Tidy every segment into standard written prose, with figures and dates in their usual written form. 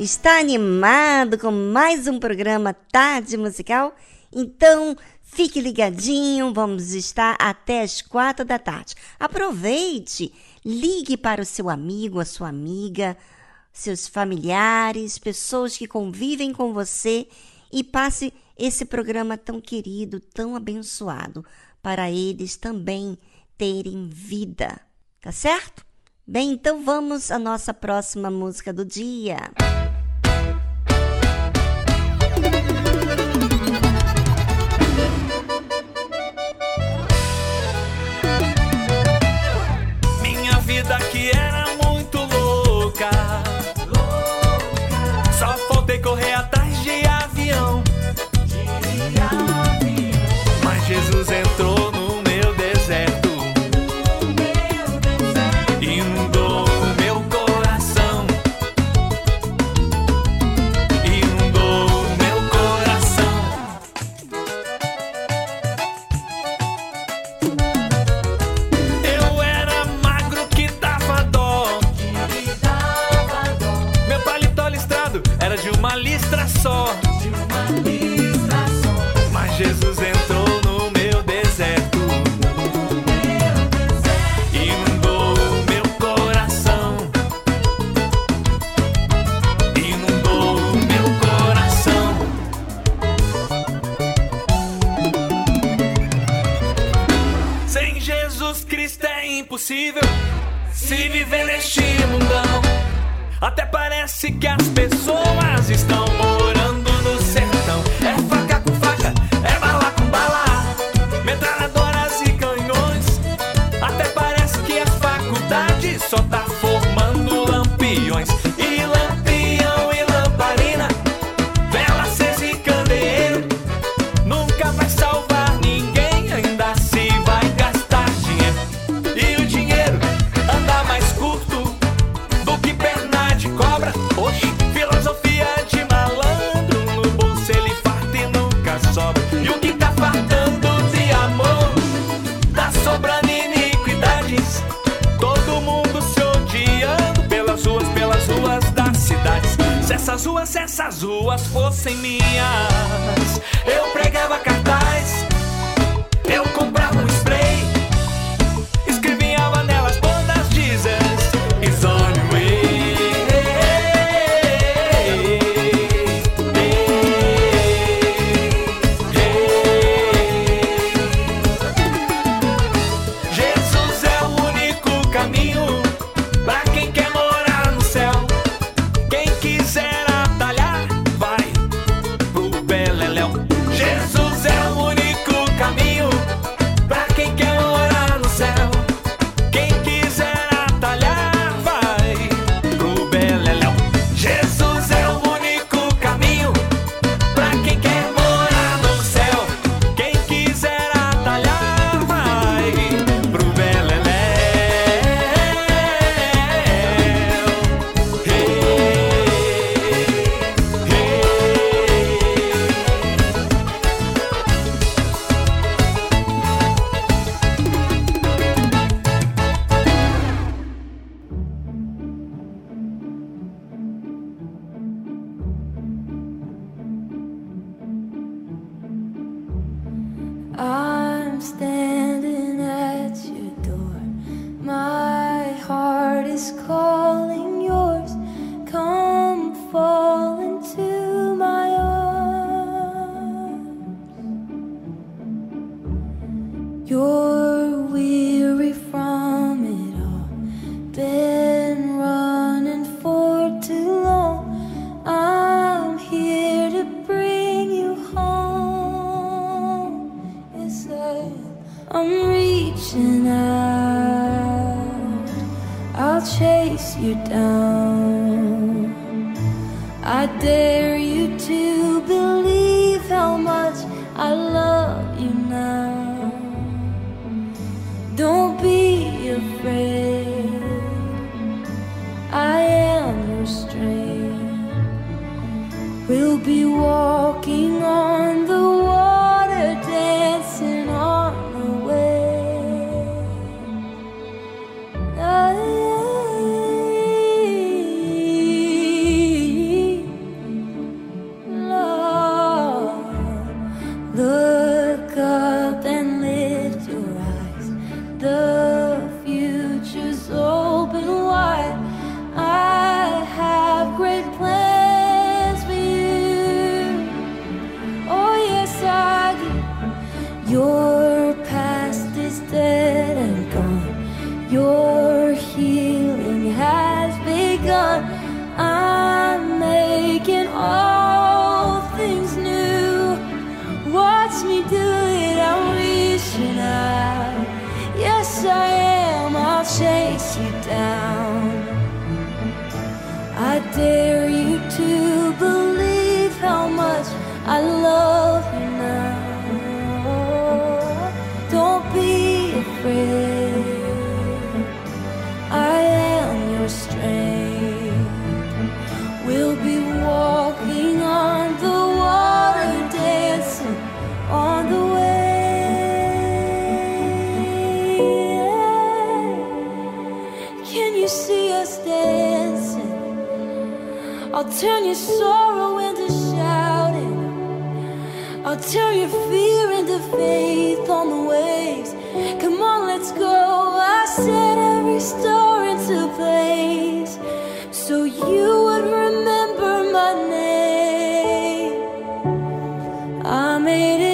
Está animado com mais um programa Tarde Musical? Então, fique ligadinho, vamos estar até as 4 da tarde. Aproveite, ligue para o seu amigo, a sua amiga, seus familiares, pessoas que convivem com você e passe esse programa tão querido, tão abençoado, para eles também terem vida, tá certo? Bem, então vamos à nossa próxima música do dia. Correr atrás de avião. Mas Jesus entrou no meu deserto, inundou o meu coração, inundou o meu coração. Eu era magro que dava dó, meu paletó listrado era de uma listra só, mas Jesus entrou no meu deserto, inundou o meu coração, inundou o meu coração. Sem Jesus Cristo é impossível se viver neste mundão. Até parece que as pessoas estão morando no sertão. É faca com faca, é bala com bala, metralhadoras e canhões. Até parece que a faculdade só tá formando lampiões. E lampião e lamparina, vela acesa e candeeiro, nunca vai salvar ninguém, ainda se vai gastar dinheiro. E o dinheiro anda mais curto do que perna de cobra, oxe, filosofia de malandro, no bolso ele farta e nunca sobra. E o que tá fartando de amor, tá sobrando iniquidades, todo mundo se odiando pelas ruas das cidades. Se essas ruas fossem minhas, eu pregava cartaz, eu comprava um spray, escrevia nelas bandas dizendo isônio. turn your sorrow into shouting. I'll turn your fear into faith on the waves. Come on, let's go. I set every star into place so you would remember my name. I made it.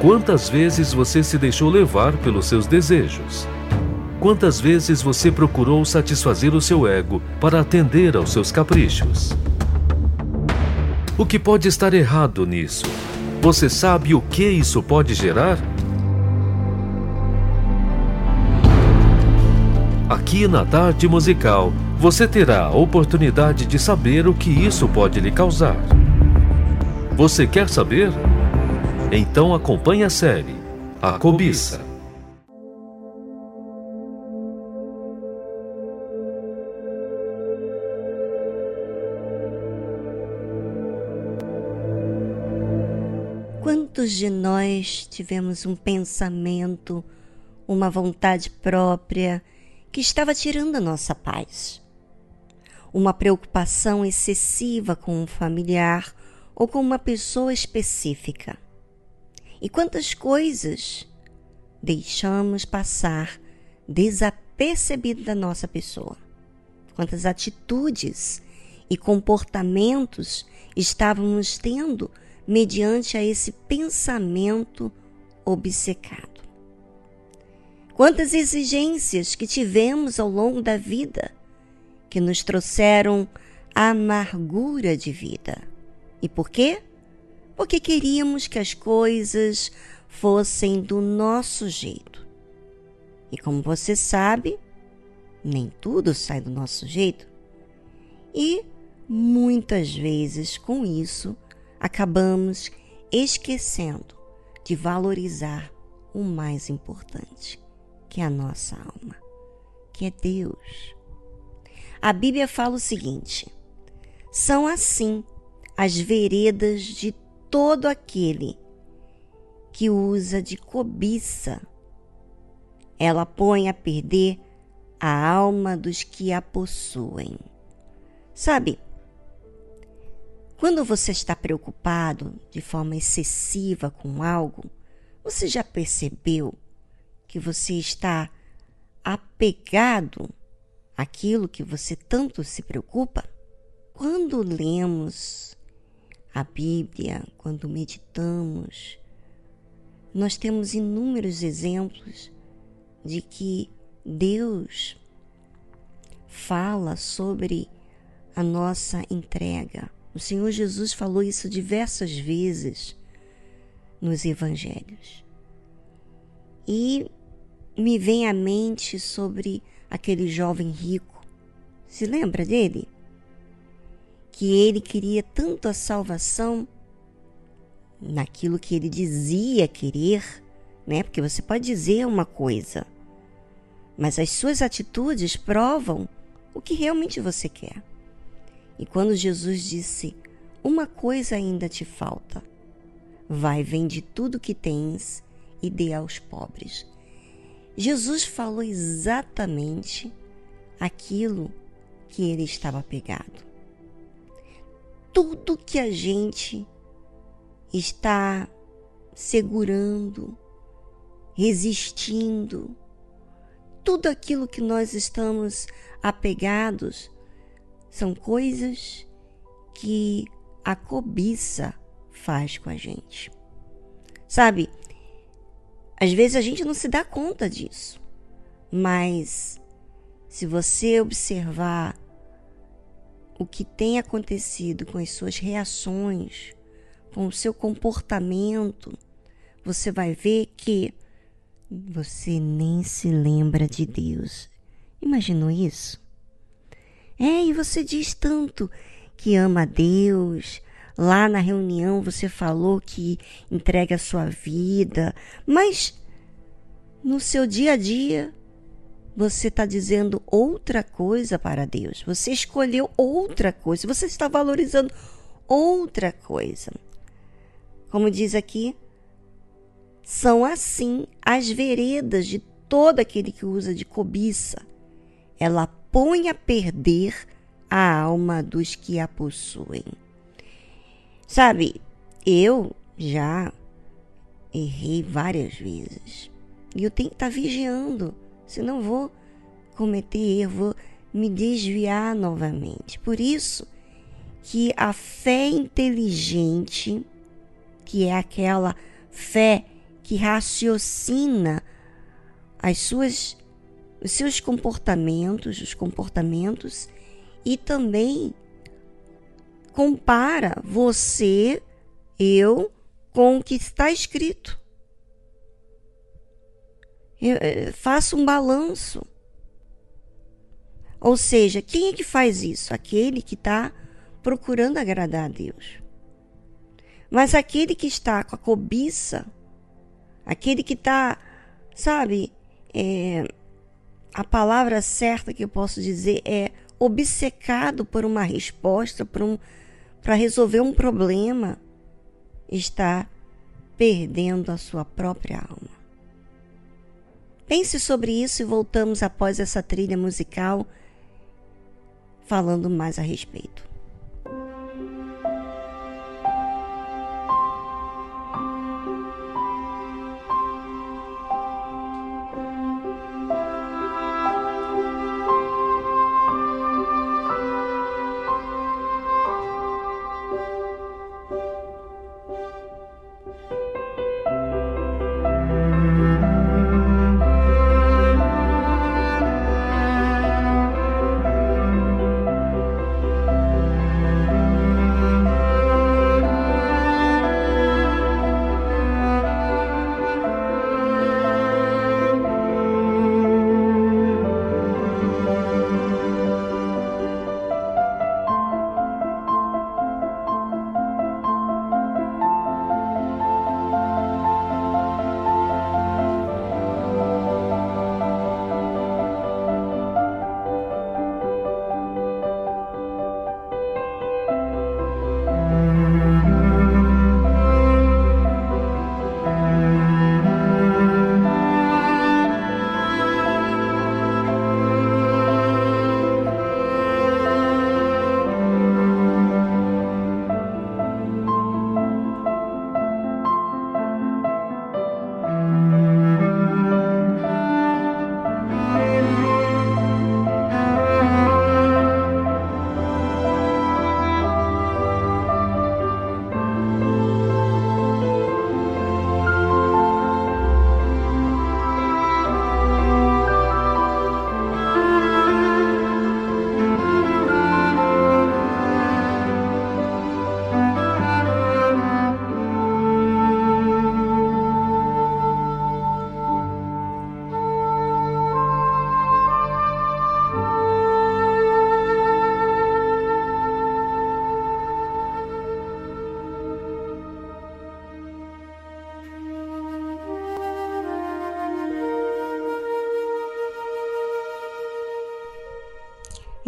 Quantas vezes você se deixou levar pelos seus desejos? Quantas vezes você procurou satisfazer o seu ego para atender aos seus caprichos? O que pode estar errado nisso? Você sabe o que isso pode gerar? Aqui na Tarde Musical, você terá a oportunidade de saber o que isso pode lhe causar. Você quer saber? Então acompanhe a série A Cobiça. Quantos de nós tivemos um pensamento, uma vontade própria que estava tirando a nossa paz? Uma preocupação excessiva com um familiar ou com uma pessoa específica? E quantas coisas deixamos passar desapercebido da nossa pessoa? Quantas atitudes e comportamentos estávamos tendo mediante a esse pensamento obcecado? Quantas exigências que tivemos ao longo da vida que nos trouxeram amargura de vida? E por quê? Porque queríamos que as coisas fossem do nosso jeito. E como você sabe, nem tudo sai do nosso jeito. E muitas vezes com isso acabamos esquecendo de valorizar o mais importante, que é a nossa alma, que é Deus. A Bíblia fala o seguinte: são assim as veredas de todo aquele que usa de cobiça, ela põe a perder a alma dos que a possuem. Sabe, quando você está preocupado de forma excessiva com algo, você já percebeu que você está apegado àquilo que você tanto se preocupa? Quando lemos a Bíblia, quando meditamos, nós temos inúmeros exemplos de que Deus fala sobre a nossa entrega, O Senhor Jesus falou isso diversas vezes nos evangelhos. E me vem à mente sobre aquele jovem rico. Se lembra dele? Que ele queria tanto a salvação naquilo que ele dizia querer, né? Porque você pode dizer uma coisa, mas as suas atitudes provam o que realmente você quer. E quando Jesus disse, uma coisa ainda te falta, vai, vende tudo que tens e dê aos pobres. Jesus falou exatamente aquilo que ele estava pegado. Tudo que a gente está segurando, resistindo, tudo aquilo que nós estamos apegados são coisas que a cobiça faz com a gente. Sabe? Às vezes a gente não se dá conta disso, mas se você observar o que tem acontecido com as suas reações, com o seu comportamento, você vai ver que você nem se lembra de Deus. Imaginou isso? É, e você diz tanto que ama a Deus. Lá na reunião você falou que entrega a sua vida, mas no seu dia a dia você está dizendo outra coisa para Deus. Você escolheu outra coisa, você está valorizando outra coisa. Como diz aqui, são assim as veredas de todo aquele que usa de cobiça. Ela põe a perder a alma dos que a possuem. Sabe, eu já errei várias vezes e eu tenho que estar vigiando, senão vou cometer erro, vou me desviar novamente. Por isso que a fé inteligente, que é aquela fé que raciocina os seus comportamentos, e também compara você, eu, com o que está escrito. Eu faço um balanço. Ou seja, quem é que faz isso? Aquele que está procurando agradar a Deus. Mas aquele que está com a cobiça, aquele que está, sabe, a palavra certa que eu posso dizer é obcecado por uma resposta, para resolver um problema, está perdendo a sua própria alma. Pense sobre isso e voltamos após essa trilha musical falando mais a respeito.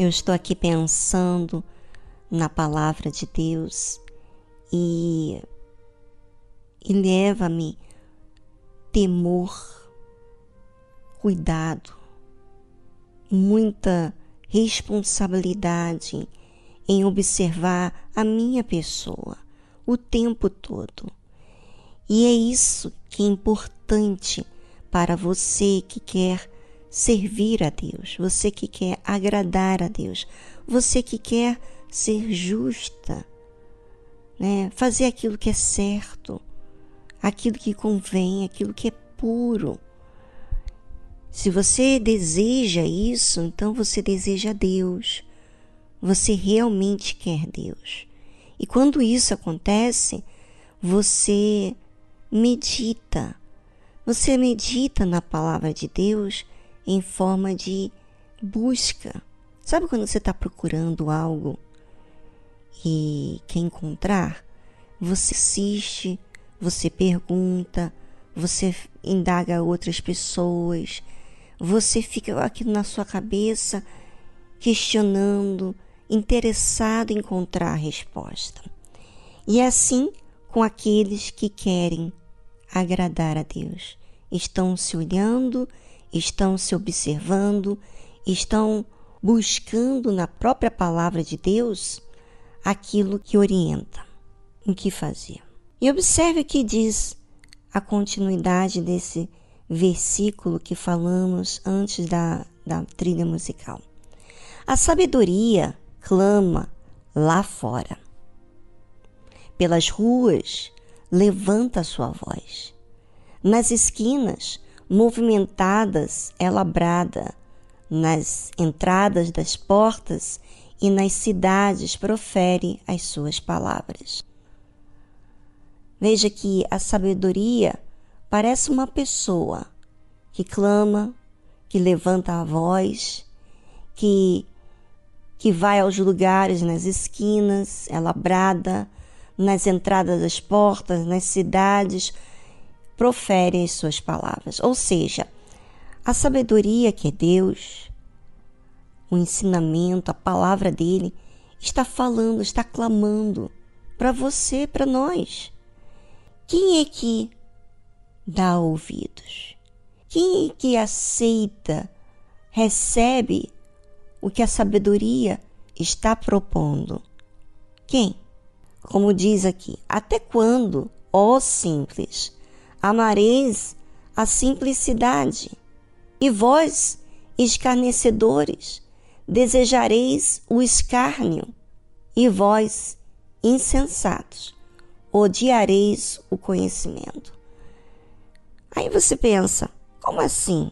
Eu estou aqui pensando na palavra de Deus e leva-me temor, cuidado, muita responsabilidade em observar a minha pessoa o tempo todo. E é isso que é importante para você que quer servir a Deus, você que quer agradar a Deus, você que quer ser justa, né? Fazer aquilo que é certo, aquilo que convém, aquilo que é puro. Se você deseja isso, então você deseja Deus, você realmente quer Deus. E quando isso acontece, você medita na palavra de Deus em forma de busca. Sabe quando você está procurando algo e quer encontrar? Você assiste, você pergunta, você indaga outras pessoas, você fica aqui na sua cabeça questionando, interessado em encontrar a resposta. E é assim com aqueles que querem agradar a Deus. Estão se olhando, estão se observando, estão buscando na própria palavra de Deus aquilo que orienta o que fazer. E observe o que diz a continuidade desse versículo que falamos antes da trilha musical. A sabedoria clama lá fora. Pelas ruas levanta sua voz. Nas esquinas movimentadas ela brada, nas entradas das portas e nas cidades profere as suas palavras. Veja que a sabedoria parece uma pessoa que clama, que levanta a voz, que vai aos lugares, nas esquinas, ela brada, nas entradas das portas, nas cidades, profere as suas palavras. Ou seja, a sabedoria que é Deus, o ensinamento, a palavra dele, está falando, está clamando para você, para nós. Quem é que dá ouvidos? Quem é que aceita, recebe o que a sabedoria está propondo? Quem? Como diz aqui, até quando, ó simples, amareis a simplicidade? E vós, escarnecedores, desejareis o escárnio? E vós, insensatos, odiareis o conhecimento? Aí você pensa, como assim?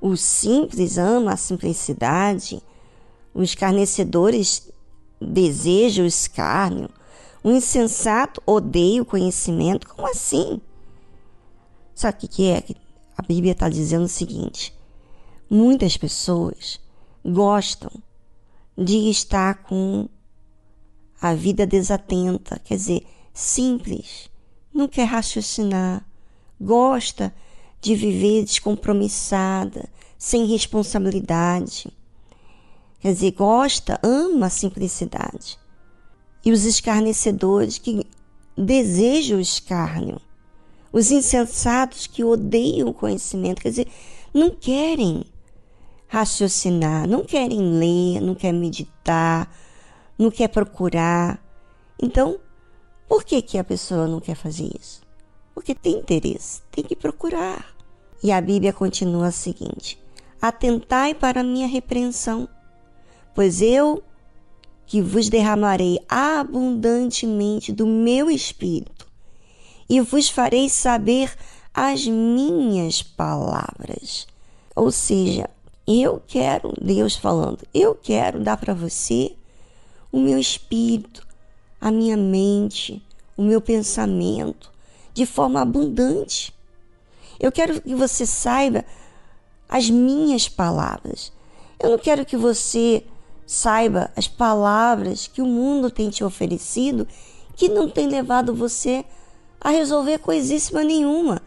O simples ama a simplicidade, os escarnecedores desejam o escárnio, o insensato odeia o conhecimento, como assim? Sabe o que é? A Bíblia está dizendo o seguinte: muitas pessoas gostam de estar com a vida desatenta, quer dizer, simples, não quer raciocinar, gosta de viver descompromissada, sem responsabilidade, quer dizer, ama a simplicidade. E os escarnecedores, que desejam o escárnio, os insensatos, que odeiam o conhecimento, quer dizer, não querem raciocinar, não querem ler, não querem meditar, não querem procurar. Então, por que a pessoa não quer fazer isso? Porque tem interesse, tem que procurar. E a Bíblia continua a seguinte: atentai para a minha repreensão, pois eu que vos derramarei abundantemente do meu espírito e vos farei saber as minhas palavras. Ou seja, eu quero, Deus falando, eu quero dar para você o meu espírito, a minha mente, o meu pensamento, de forma abundante. Eu quero que você saiba as minhas palavras. Eu não quero que você saiba as palavras que o mundo tem te oferecido, que não tem levado você a resolver coisíssima nenhuma,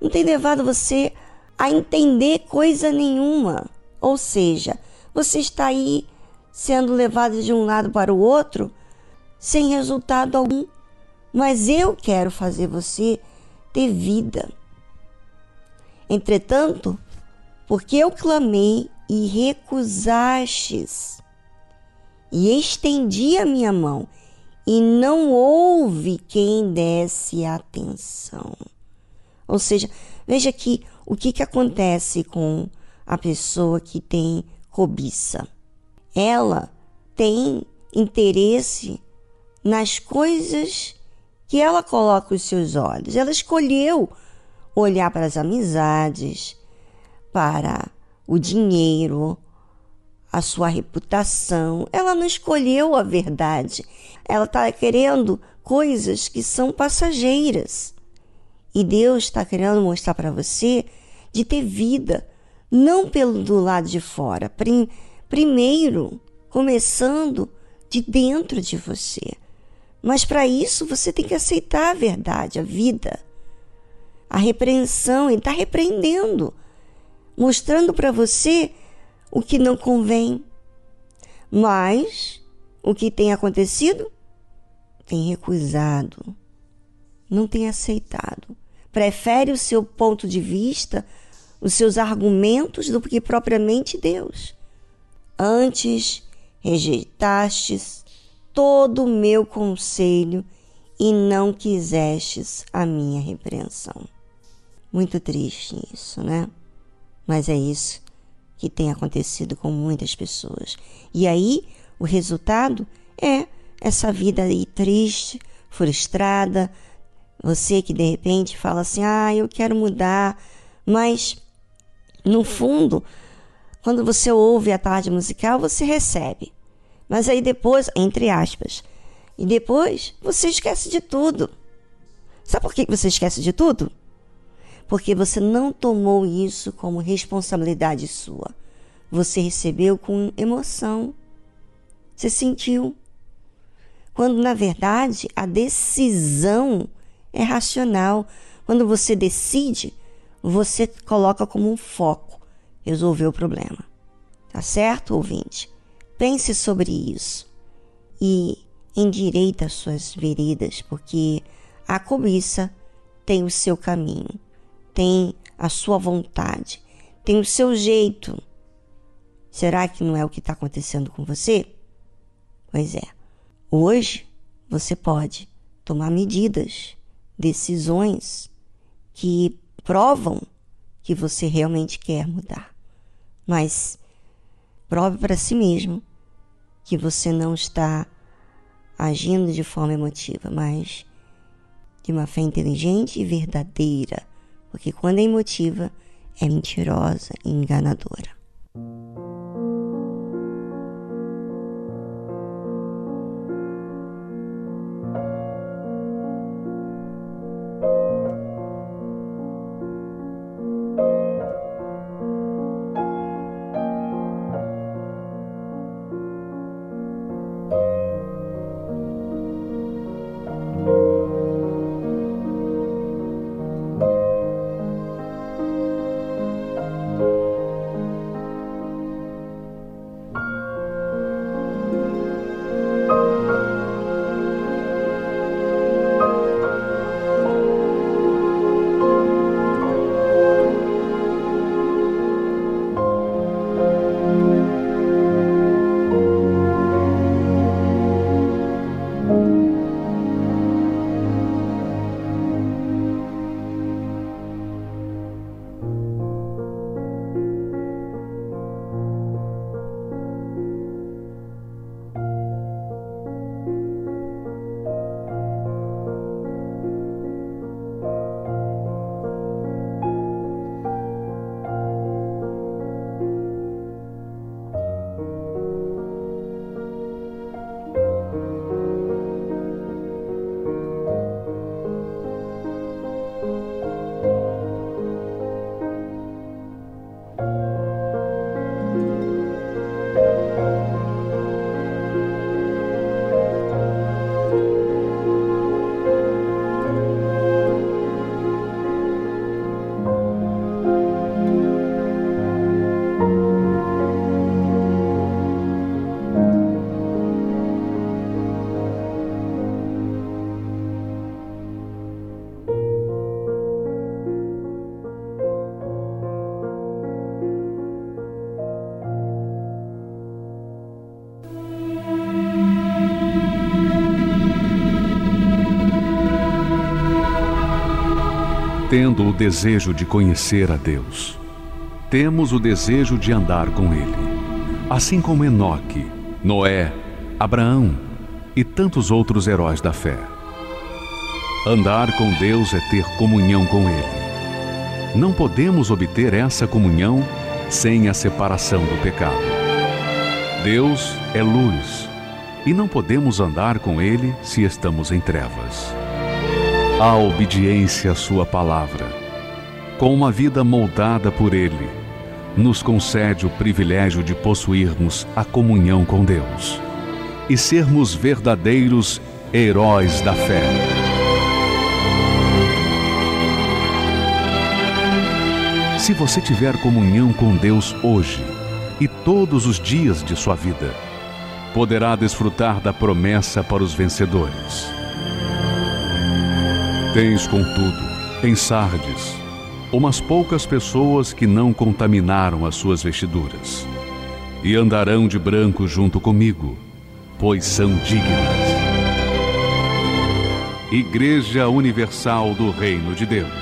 não tem levado você a entender coisa nenhuma. Ou seja, você está aí sendo levadas de um lado para o outro, sem resultado algum. Mas eu quero fazer você ter vida. Entretanto, porque eu clamei e recusastes, e estendi a minha mão, e não houve quem desse atenção. Ou seja, veja aqui o que acontece com a pessoa que tem cobiça. Ela tem interesse nas coisas que ela coloca os seus olhos. Ela escolheu olhar para as amizades, para o dinheiro, a sua reputação. Ela não escolheu a verdade. Ela está querendo coisas que são passageiras. E Deus está querendo mostrar para você de ter vida, não pelo do lado de fora. Primeiro, começando de dentro de você. Mas para isso você tem que aceitar a verdade, a vida, a repreensão. Ele está repreendendo, mostrando para você o que não convém. Mas o que tem acontecido? Tem recusado, não tem aceitado. Prefere o seu ponto de vista, os seus argumentos, do que propriamente Deus. Antes rejeitastes todo o meu conselho e não quisestes a minha repreensão. Muito triste isso, né? Mas é isso que tem acontecido com muitas pessoas. E aí, o resultado é essa vida aí triste, frustrada. Você que de repente fala assim, eu quero mudar. Mas, no fundo, quando você ouve a tarde musical, você recebe. Mas aí depois, entre aspas, e depois você esquece de tudo. Sabe por que você esquece de tudo? Porque você não tomou isso como responsabilidade sua. Você recebeu com emoção. Você sentiu. Quando, na verdade, a decisão é racional. Quando você decide, você coloca como um foco. Resolveu o problema. Tá certo, ouvinte? Pense sobre isso. E endireita as suas veredas, porque a cobiça tem o seu caminho, tem a sua vontade, tem o seu jeito. Será que não é o que está acontecendo com você? Pois é. Hoje você pode tomar medidas, decisões que provam que você realmente quer mudar. Mas prove para si mesmo que você não está agindo de forma emotiva, mas de uma fé inteligente e verdadeira, porque quando é emotiva, é mentirosa e enganadora. tendo o desejo de conhecer a Deus, temos o desejo de andar com Ele. Assim como Enoque, Noé, Abraão e tantos outros heróis da fé. Andar com Deus é ter comunhão com Ele. Não podemos obter essa comunhão sem a separação do pecado. Deus é luz e não podemos andar com Ele se estamos em trevas. A obediência à Sua palavra, com uma vida moldada por Ele, nos concede o privilégio de possuirmos a comunhão com Deus e sermos verdadeiros heróis da fé. Se você tiver comunhão com Deus hoje e todos os dias de sua vida, poderá desfrutar da promessa para os vencedores. Tens, contudo, em Sardes, umas poucas pessoas que não contaminaram as suas vestiduras, e andarão de branco junto comigo, pois são dignas. Igreja Universal do Reino de Deus.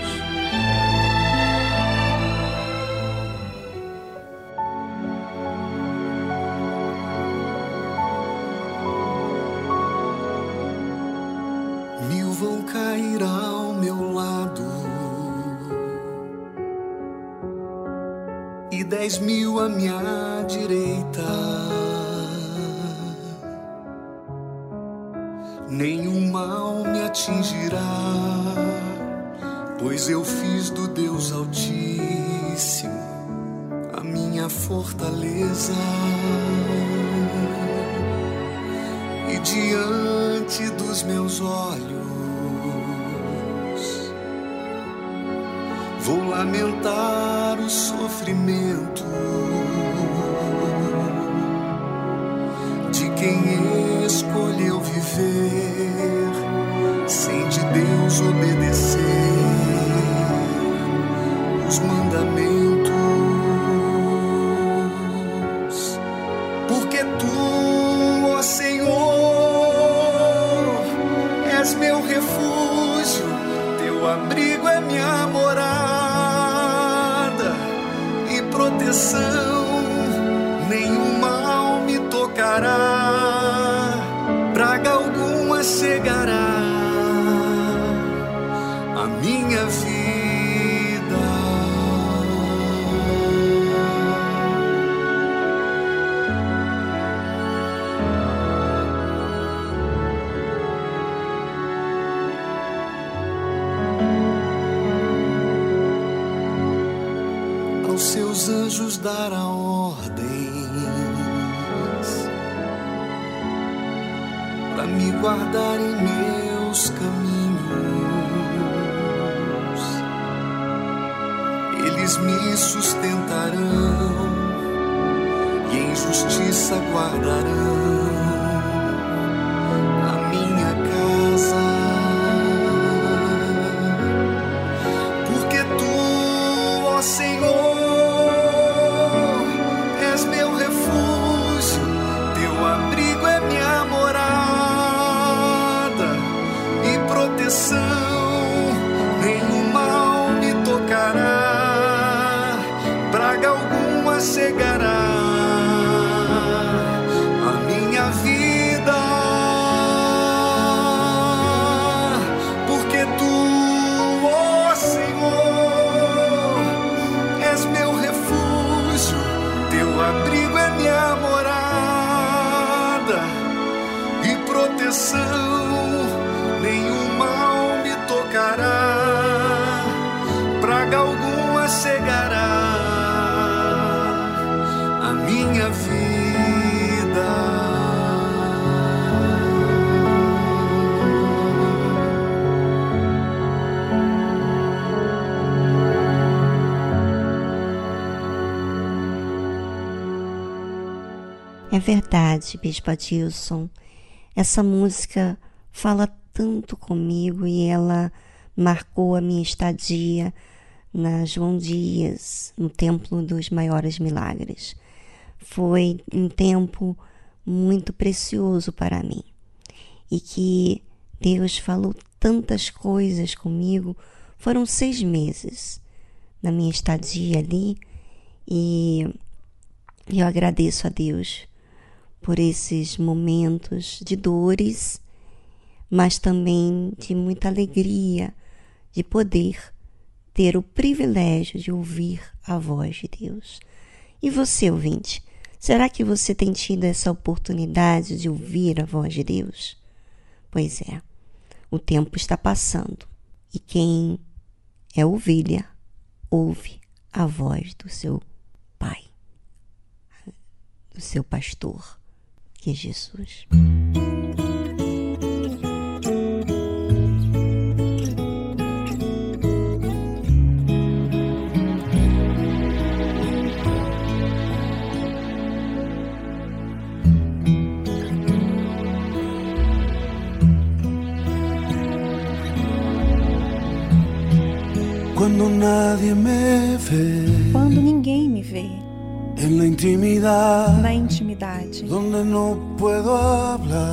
É verdade, Bispo Adilson, essa música fala tanto comigo e ela marcou a minha estadia na João Dias, no Templo dos Maiores Milagres. Foi um tempo muito precioso para mim e que Deus falou tantas coisas comigo Foram 6 meses na minha estadia ali, e eu agradeço a Deus por esses momentos de dores, mas também de muita alegria de poder ter o privilégio de ouvir a voz de Deus. E você, ouvinte, será que você tem tido essa oportunidade de ouvir a voz de Deus? Pois é, o tempo está passando e quem é ovelha ouve a voz do seu pai, do seu pastor, que é Jesus. Quando nadie me vê, quando ninguém me vê, na intimidade,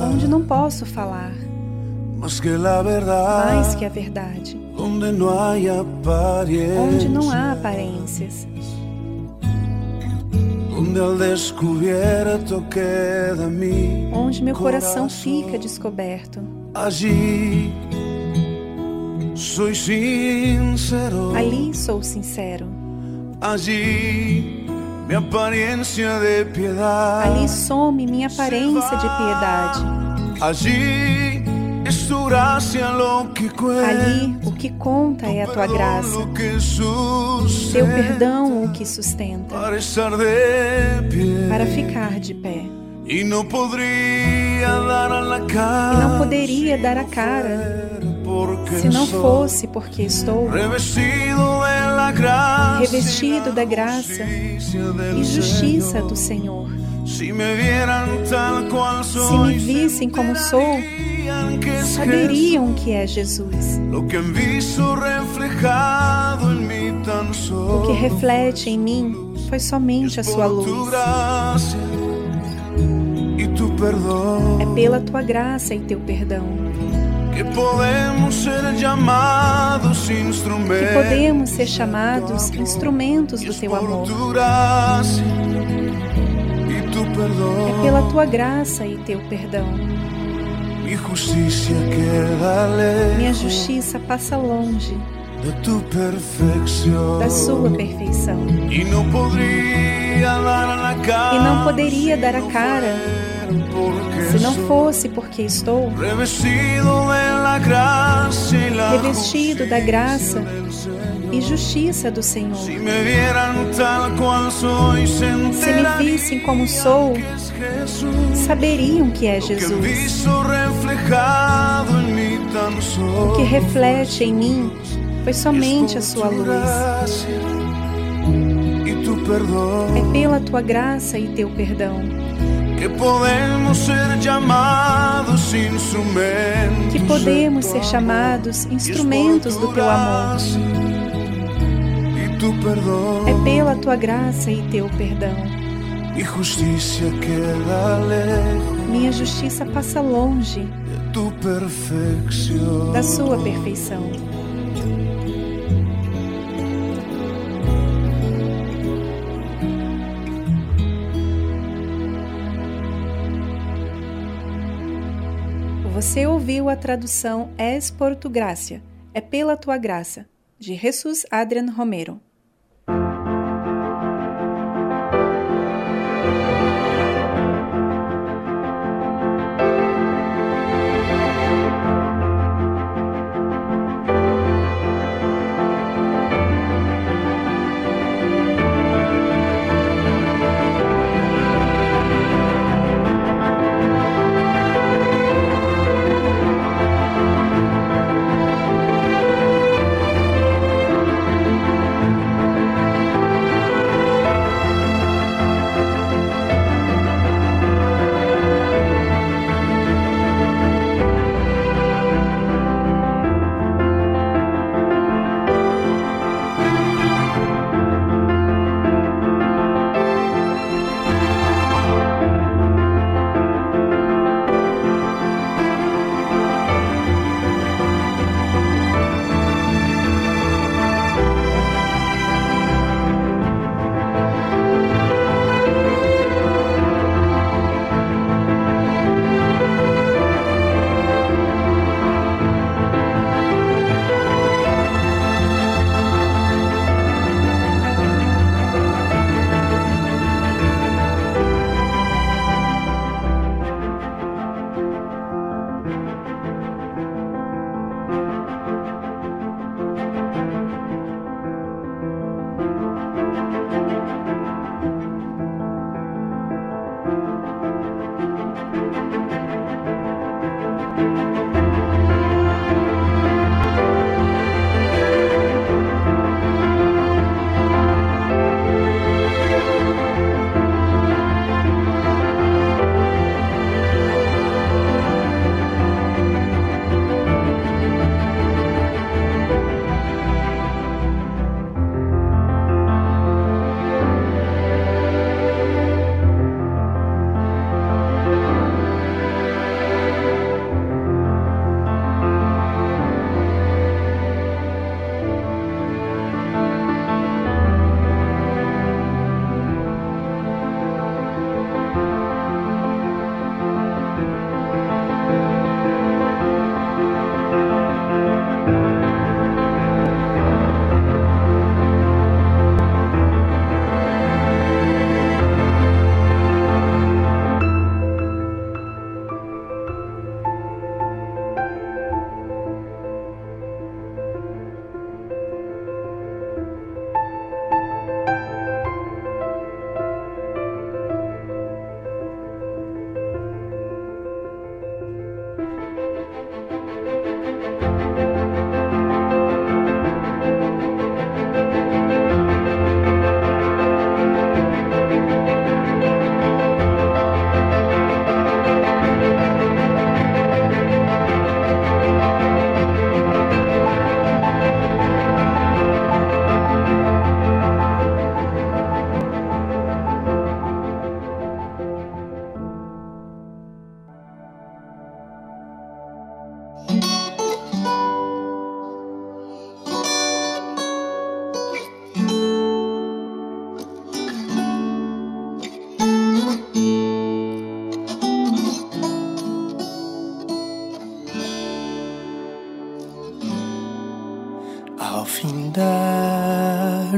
onde não posso falar, mais que a verdade, onde não há aparências, onde meu coração fica descoberto, ali sou sincero, ali minha aparência de piedade, ali some minha aparência de piedade, ali o que conta é a tua graça, teu perdão o que sustenta, para ficar de pé. E não poderia dar a cara se não fosse porque estou revestido da graça e justiça do Senhor. Se me vissem como sou, saberiam que é Jesus. O que reflete em mim foi somente a sua luz. É pela tua graça e teu perdão que podemos ser chamados instrumentos do teu amor. É pela tua graça e teu perdão. Minha justiça passa longe da sua perfeição. E não poderia dar a cara se não fosse porque estou revestido da graça e justiça do Senhor. Se me vissem como sou, saberiam que é Jesus. O que reflete em mim foi somente a sua luz. É pela tua graça e teu perdão que podemos ser chamados instrumentos do teu amor. É pela tua graça e teu perdão. Minha justiça passa longe da sua perfeição. Você ouviu a tradução Es por tu gracia, é pela tua graça, de Jesus Adrian Romero.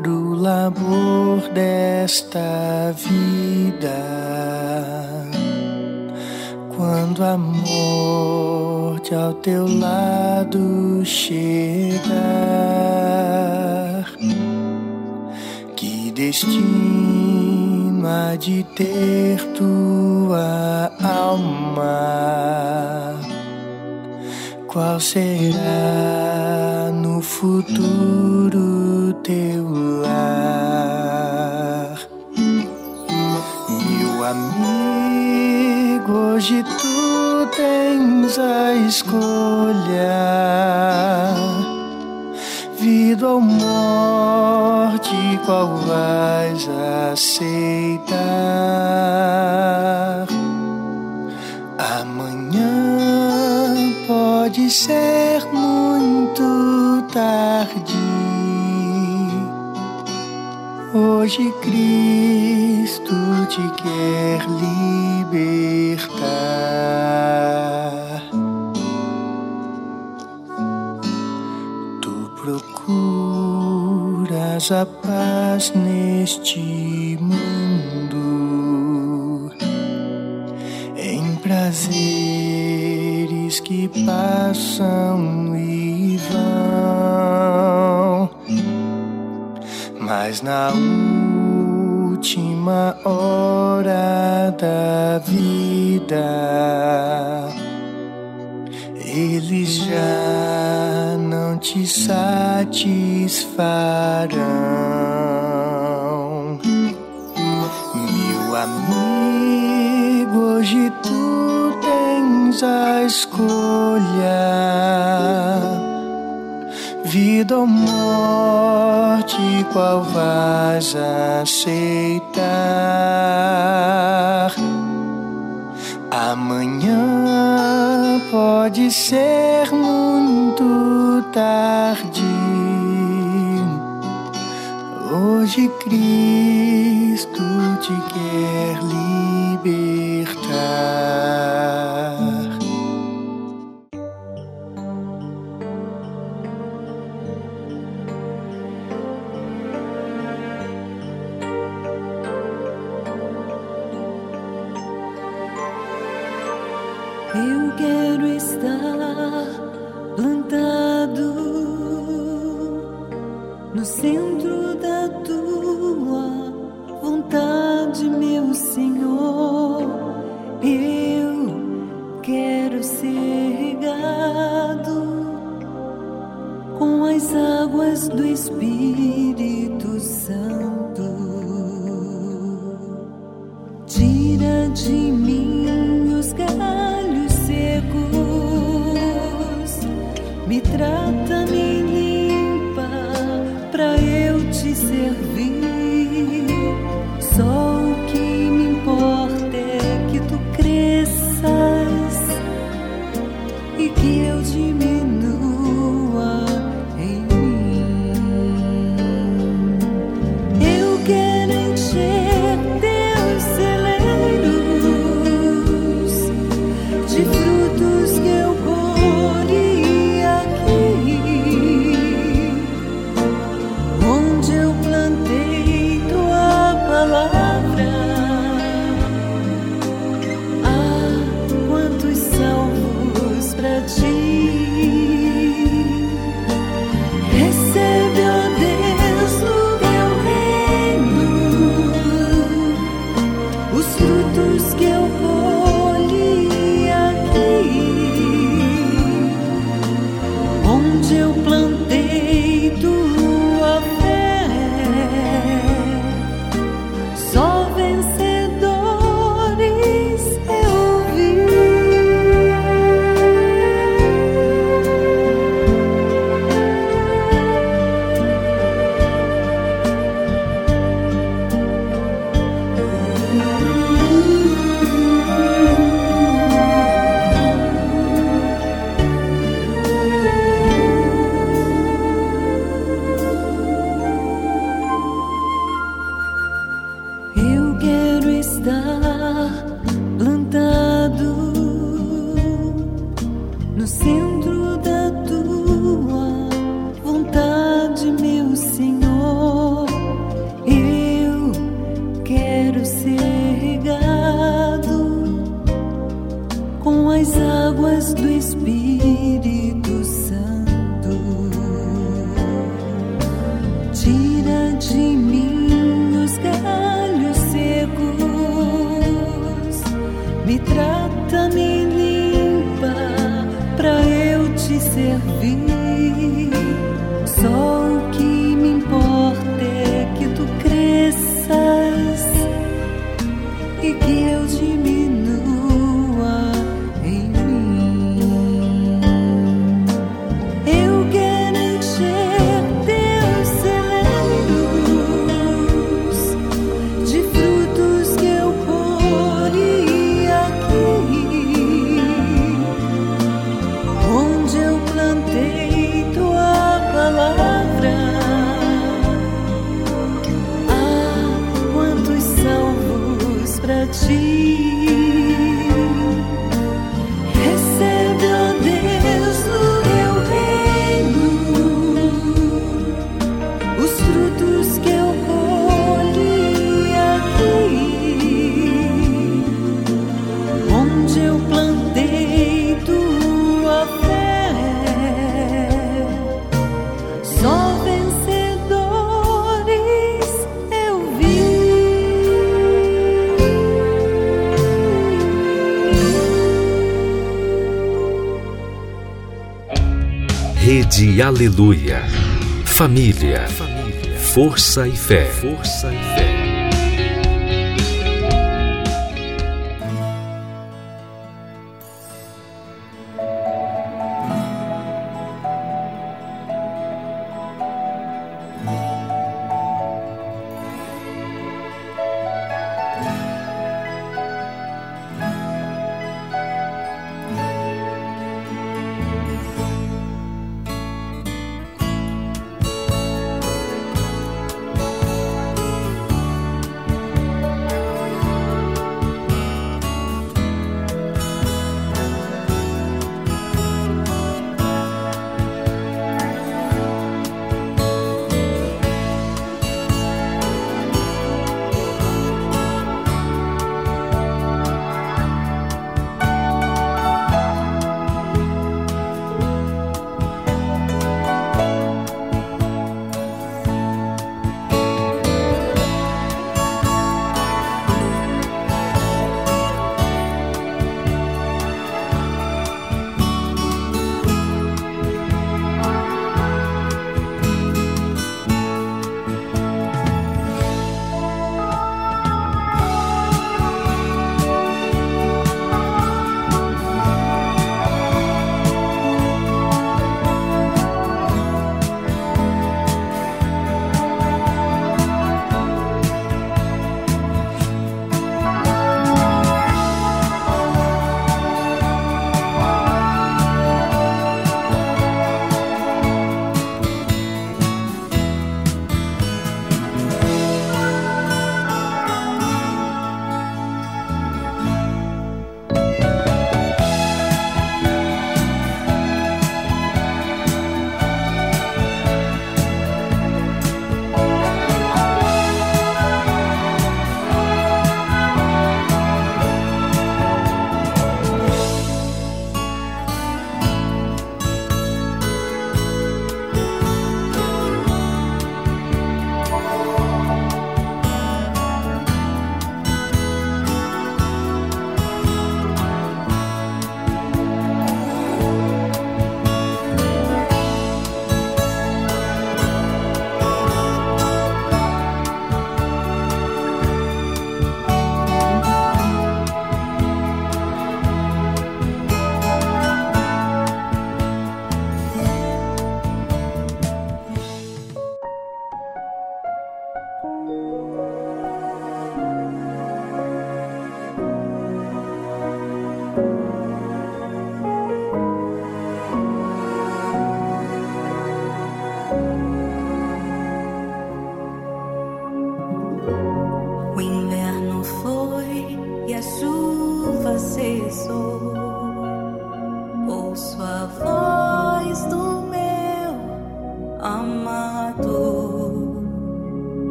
do labor desta vida, quando a morte ao teu lado chegar, que destino há de ter tua alma? Qual será no futuro teu lar? Meu amigo, hoje tu tens a escolha, vida ou morte, qual vais aceitar? Pode ser muito tarde, hoje Cristo te quer libertar. Tu procuras a paz neste mundo, em prazer que passam e vão, mas na última hora da vida eles já não te satisfarão. Meu amigo, hoje tu tens a escolha, vida ou morte, qual vais aceitar? Amanhã pode ser muito tarde, hoje Cristo te quer libertar. Eu quero estar plantado no centro da tua vontade, meu Senhor. Eu quero ser regado com as águas do Espírito Santo. Tira de mim os galhos secos, me trata, me limpa, pra eu te servir. Só o que me importa é que tu cresças e que eu diminua em mim. Eu quero encher teus celeiros de frutos que eu colhi aqui, onde eu plantei tua palavra. Rede Aleluia. Família, força e fé.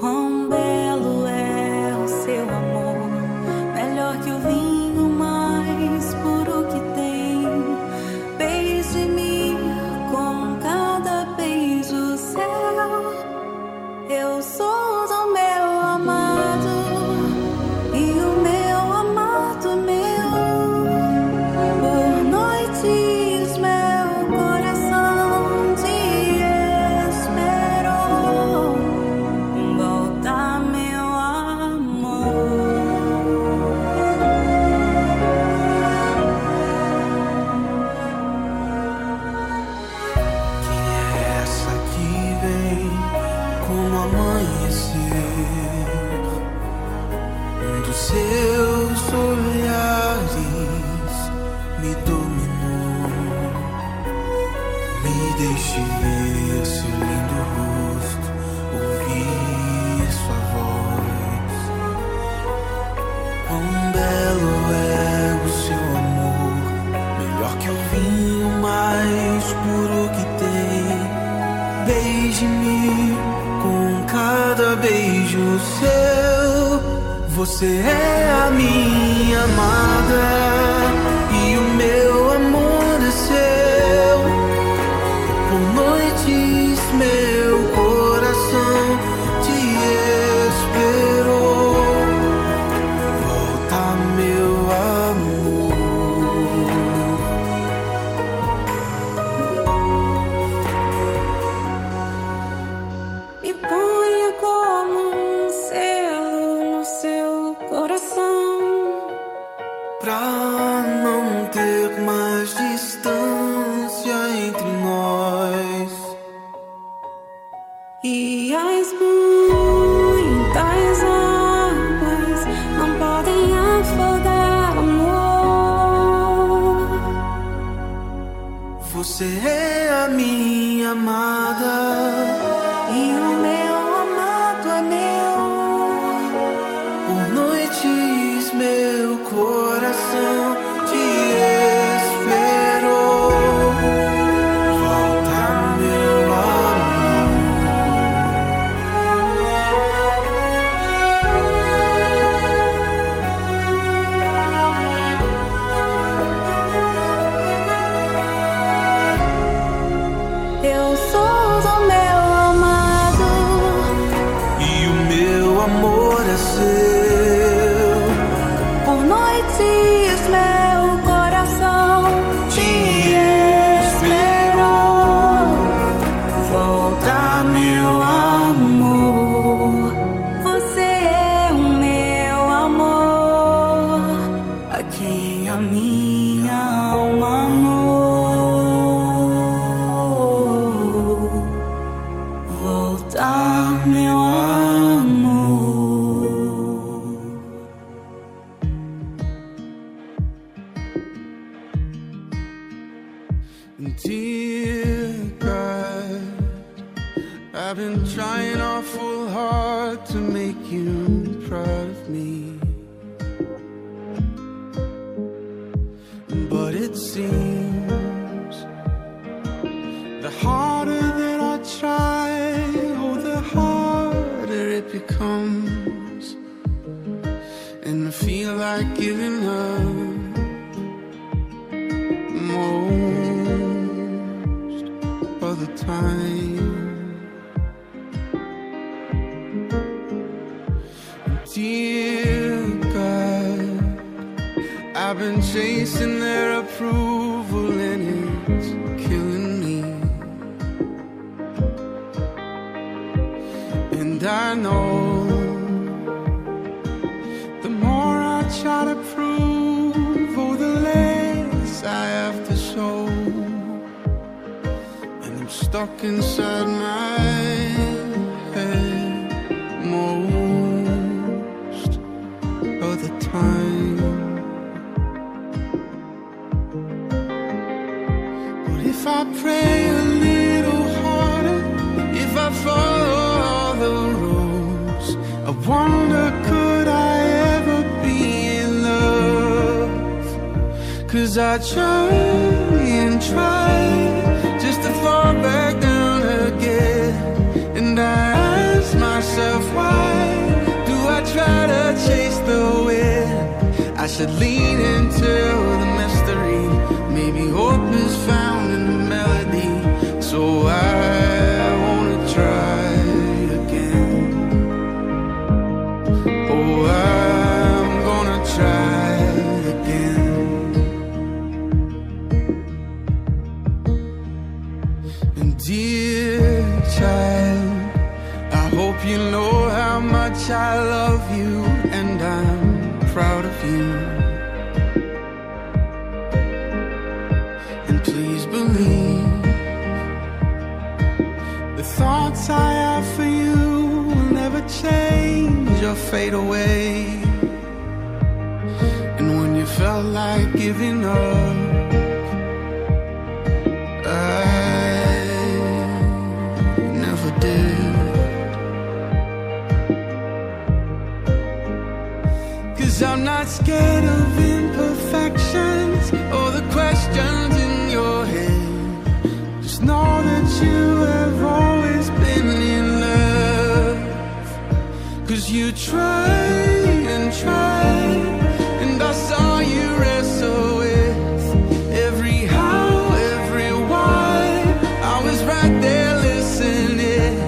Quão belo é o seu amor, melhor que o vinho mais. te ver seu lindo rosto, ouvir sua voz. Quão belo é o seu amor, melhor que o vinho mais puro que tem. Beije-me com cada beijo seu, você é a minha amada e o meu amor é seu. Meu coração te esperou. Volta, meu amor. Me põe como um selo no seu coração, pra não ter mais distância entre nós. E as muitas águas não podem afogar o amor. Você é a minha amada e o meu amado é meu. Por noites meu coração te giving up, I not scared of imperfections or the questions in your head. Just know that you have always been in love, 'cause you tried and tried, and I saw you wrestle with every how, every why. I was right there listening,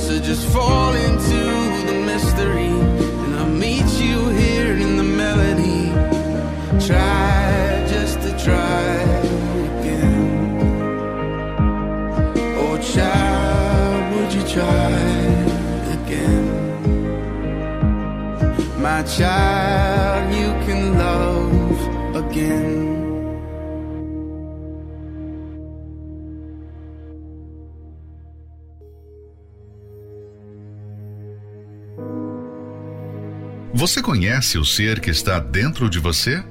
so just fall into the mystery, and I'll meet you here in the melody. Try just to try again. Oh child, would you try again? My child, you can love again. Você conhece o ser que está dentro de você?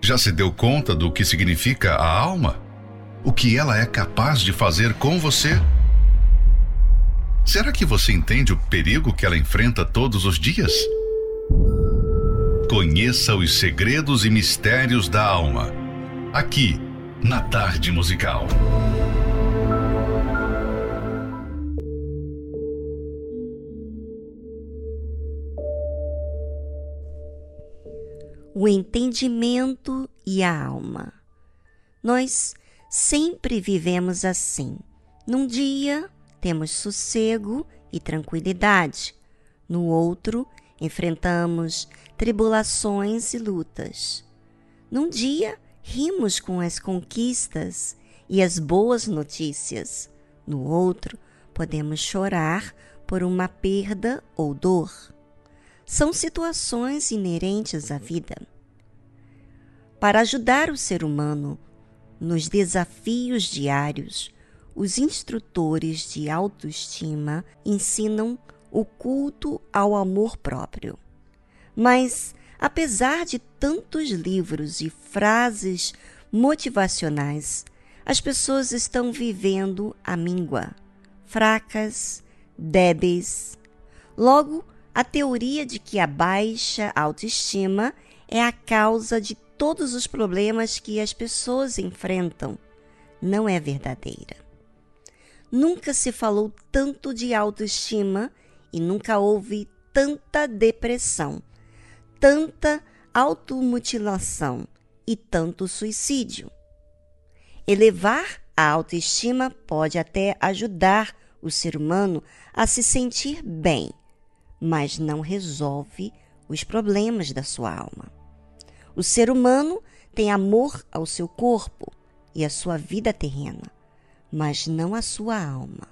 Já se deu conta do que significa a alma? O que ela é capaz de fazer com você? Será que você entende o perigo que ela enfrenta todos os dias? Conheça os segredos e mistérios da alma, aqui, na Tarde Musical. O entendimento e a alma. Nós sempre vivemos assim. Num dia, temos sossego e tranquilidade. No outro, enfrentamos tribulações e lutas. Num dia, rimos com as conquistas e as boas notícias. No outro, podemos chorar por uma perda ou dor. São situações inerentes à vida. Para ajudar o ser humano nos desafios diários, os instrutores de autoestima ensinam o culto ao amor próprio. Mas, apesar de tantos livros e frases motivacionais, as pessoas estão vivendo à míngua, fracas, débeis. Logo, a teoria de que a baixa autoestima é a causa de todos os problemas que as pessoas enfrentam não é verdadeira. Nunca se falou tanto de autoestima e nunca houve tanta depressão, tanta automutilação e tanto suicídio. Elevar a autoestima pode até ajudar o ser humano a se sentir bem, mas não resolve os problemas da sua alma. O ser humano tem amor ao seu corpo e à sua vida terrena, mas não à sua alma.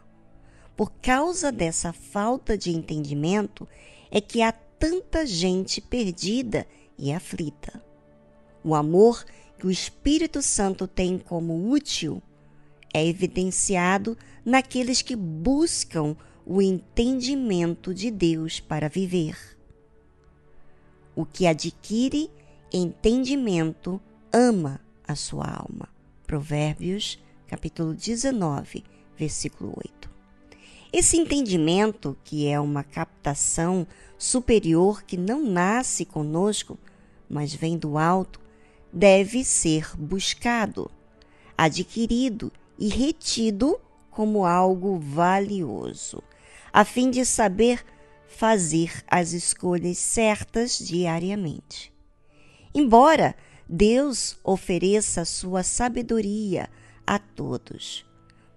Por causa dessa falta de entendimento é que há tanta gente perdida e aflita. O amor que o Espírito Santo tem como útil é evidenciado naqueles que buscam o entendimento de Deus para viver. O que adquire entendimento ama a sua alma. Provérbios, capítulo 19, versículo 8. Esse entendimento, que é uma captação superior que não nasce conosco, mas vem do alto, deve ser buscado, adquirido e retido como algo valioso, a fim de saber fazer as escolhas certas diariamente. Embora Deus ofereça sua sabedoria a todos,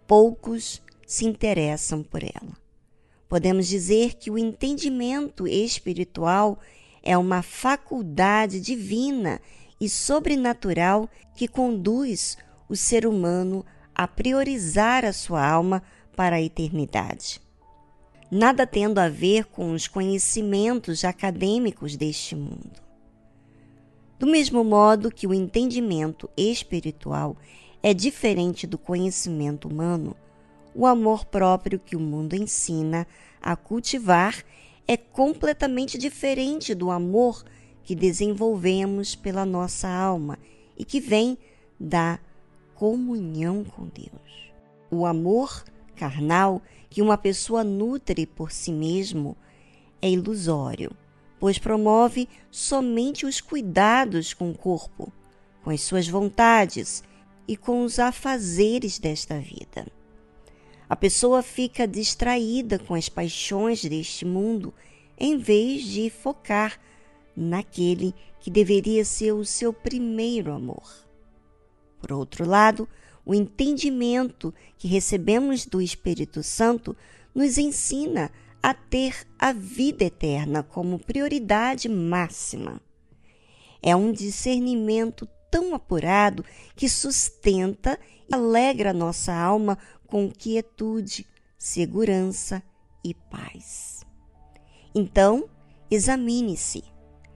poucos se interessam por ela. Podemos dizer que o entendimento espiritual é uma faculdade divina e sobrenatural que conduz o ser humano a priorizar a sua alma para a eternidade. Nada tendo a ver com os conhecimentos acadêmicos deste mundo. Do mesmo modo que o entendimento espiritual é diferente do conhecimento humano, o amor próprio que o mundo ensina a cultivar é completamente diferente do amor que desenvolvemos pela nossa alma e que vem da comunhão com Deus. O amor carnal que uma pessoa nutre por si mesmo é ilusório, pois promove somente os cuidados com o corpo, com as suas vontades e com os afazeres desta vida. A pessoa fica distraída com as paixões deste mundo em vez de focar naquele que deveria ser o seu primeiro amor. Por outro lado, o entendimento que recebemos do Espírito Santo nos ensina a ter a vida eterna como prioridade máxima. É um discernimento tão apurado que sustenta e alegra nossa alma com quietude, segurança e paz. Então, examine-se.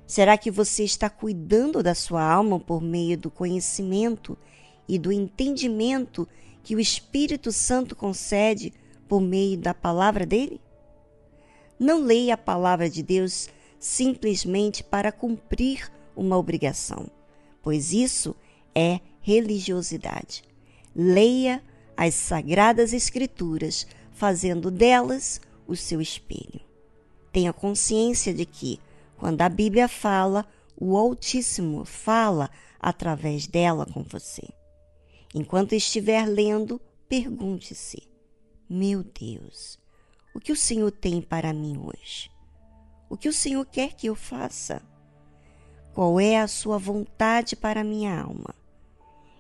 Será que você está cuidando da sua alma por meio do conhecimento e do entendimento que o Espírito Santo concede por meio da palavra dele? Não leia a palavra de Deus simplesmente para cumprir uma obrigação, pois isso é religiosidade. Leia as Sagradas Escrituras, fazendo delas o seu espelho. Tenha consciência de que, quando a Bíblia fala, o Altíssimo fala através dela com você. Enquanto estiver lendo, pergunte-se: meu Deus, o que o Senhor tem para mim hoje? O que o Senhor quer que eu faça? Qual é a sua vontade para a minha alma?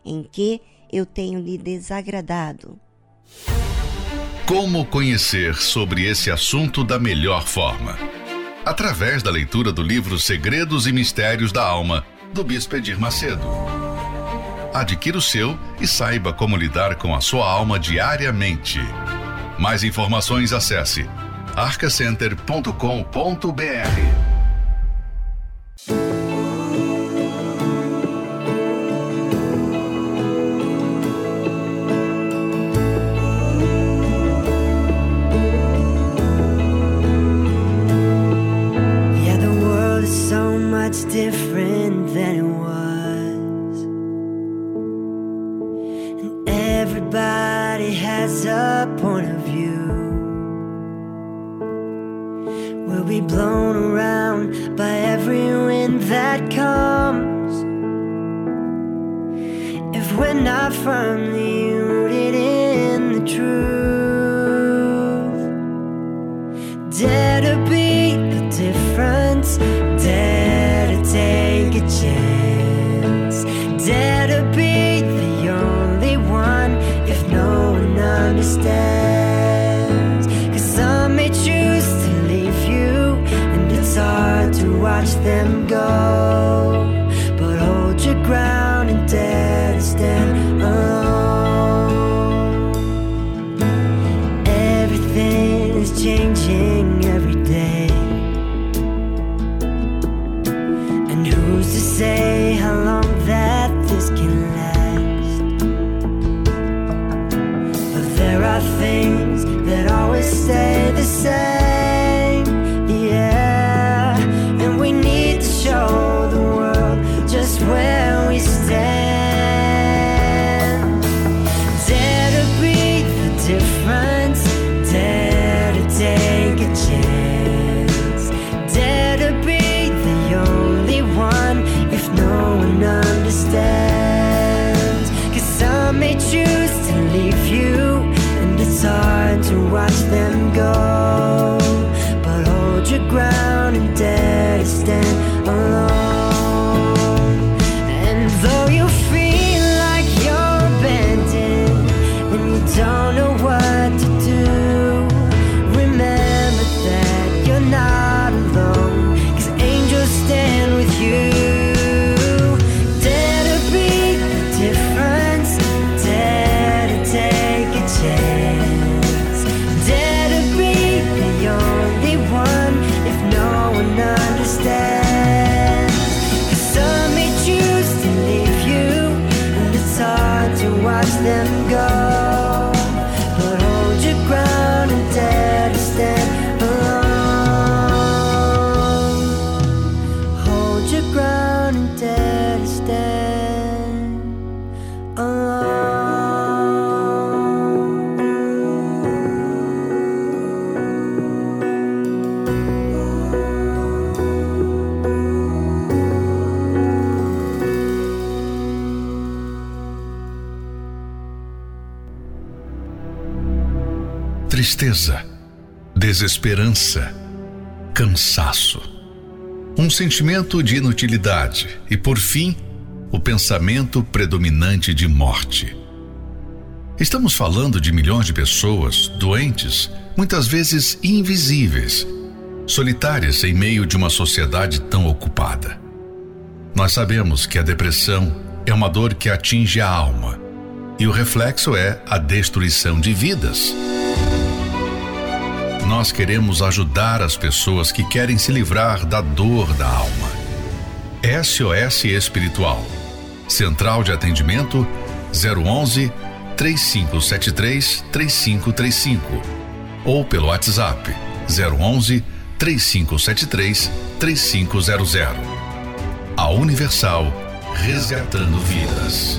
Em que eu tenho lhe desagradado? Como conhecer sobre esse assunto da melhor forma? Através da leitura do livro Segredos e Mistérios da Alma, do Bispo Edir Macedo. Adquira o seu e saiba como lidar com a sua alma diariamente. Mais informações, acesse arcacenter.com.br. tristeza, desesperança, cansaço, um sentimento de inutilidade e, por fim, o pensamento predominante de morte. Estamos falando de milhões de pessoas doentes, muitas vezes invisíveis, solitárias em meio de uma sociedade tão ocupada. Nós sabemos que a depressão é uma dor que atinge a alma e o reflexo é a destruição de vidas. Nós queremos ajudar as pessoas que querem se livrar da dor da alma. SOS Espiritual. Central de Atendimento 011-3573-3535 ou pelo WhatsApp 011-3573-3500. A Universal, resgatando vidas.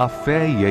A fé e a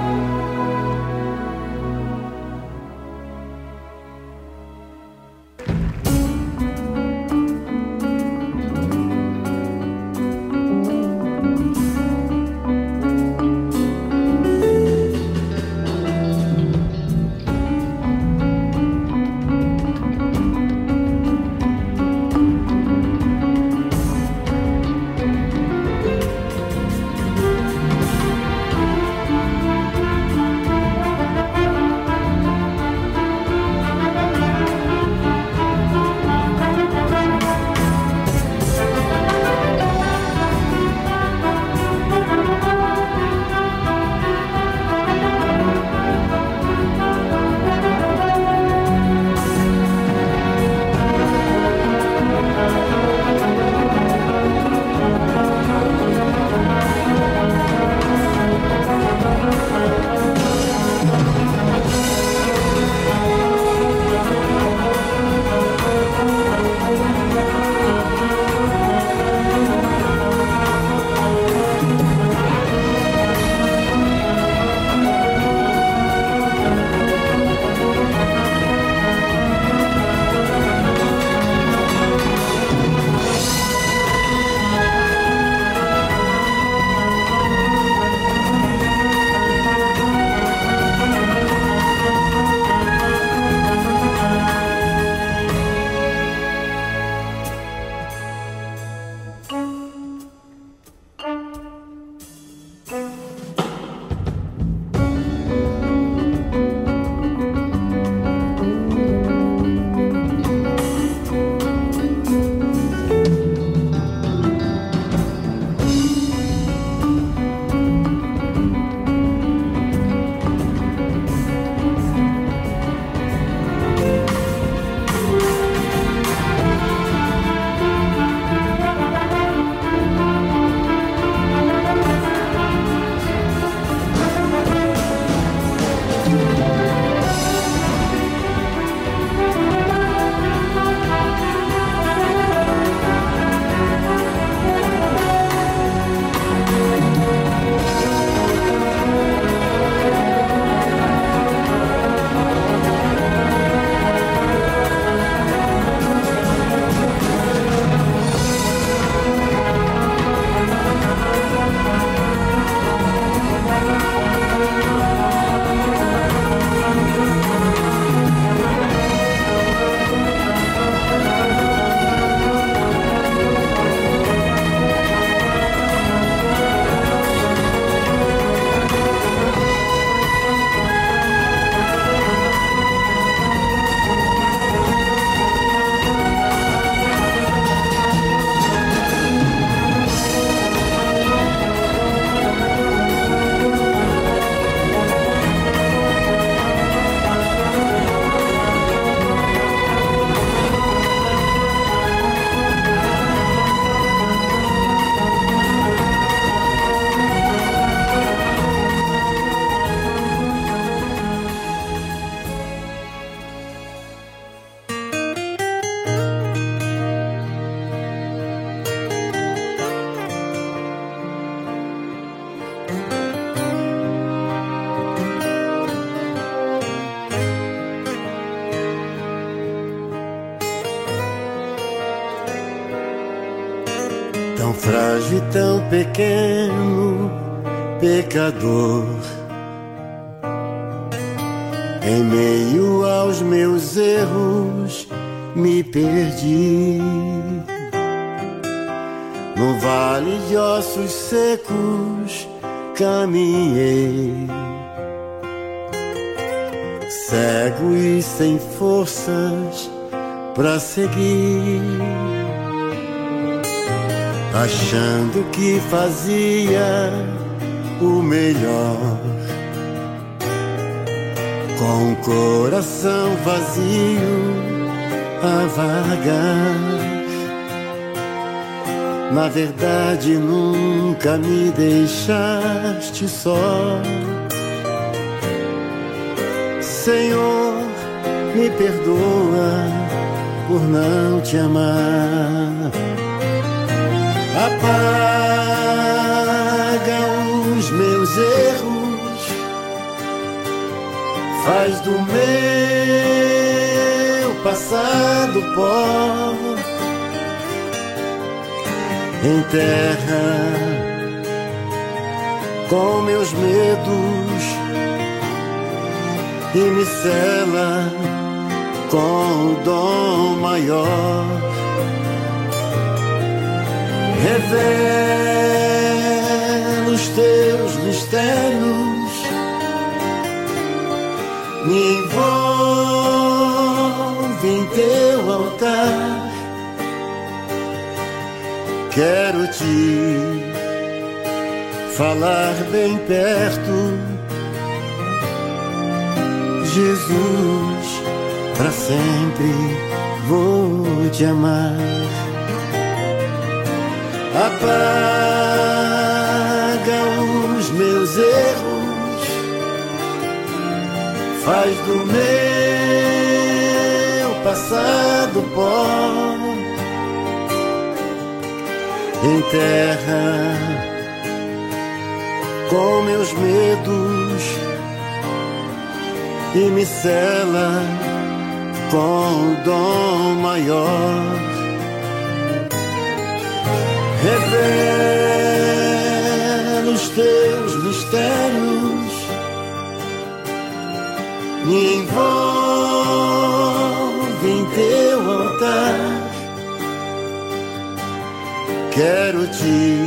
Frágil, tão pequeno, pecador, em meio aos meus erros me perdi. No vale de ossos secos caminhei, cego e sem forças pra seguir, achando que fazia o melhor, com o coração vazio a vagar. Na verdade nunca me deixaste só, Senhor, me perdoa por não te amar. Apaga os meus erros, faz do meu passado pó, enterra com meus medos e me sela com o dom maior. Revela os teus mistérios, me envolve em teu altar. Quero te falar bem perto, Jesus, pra sempre vou te amar. Apaga os meus erros, faz do meu passado pó, enterra com meus medos e me sela com o dom maior. Revela os teus mistérios, me envolve em teu altar. Quero te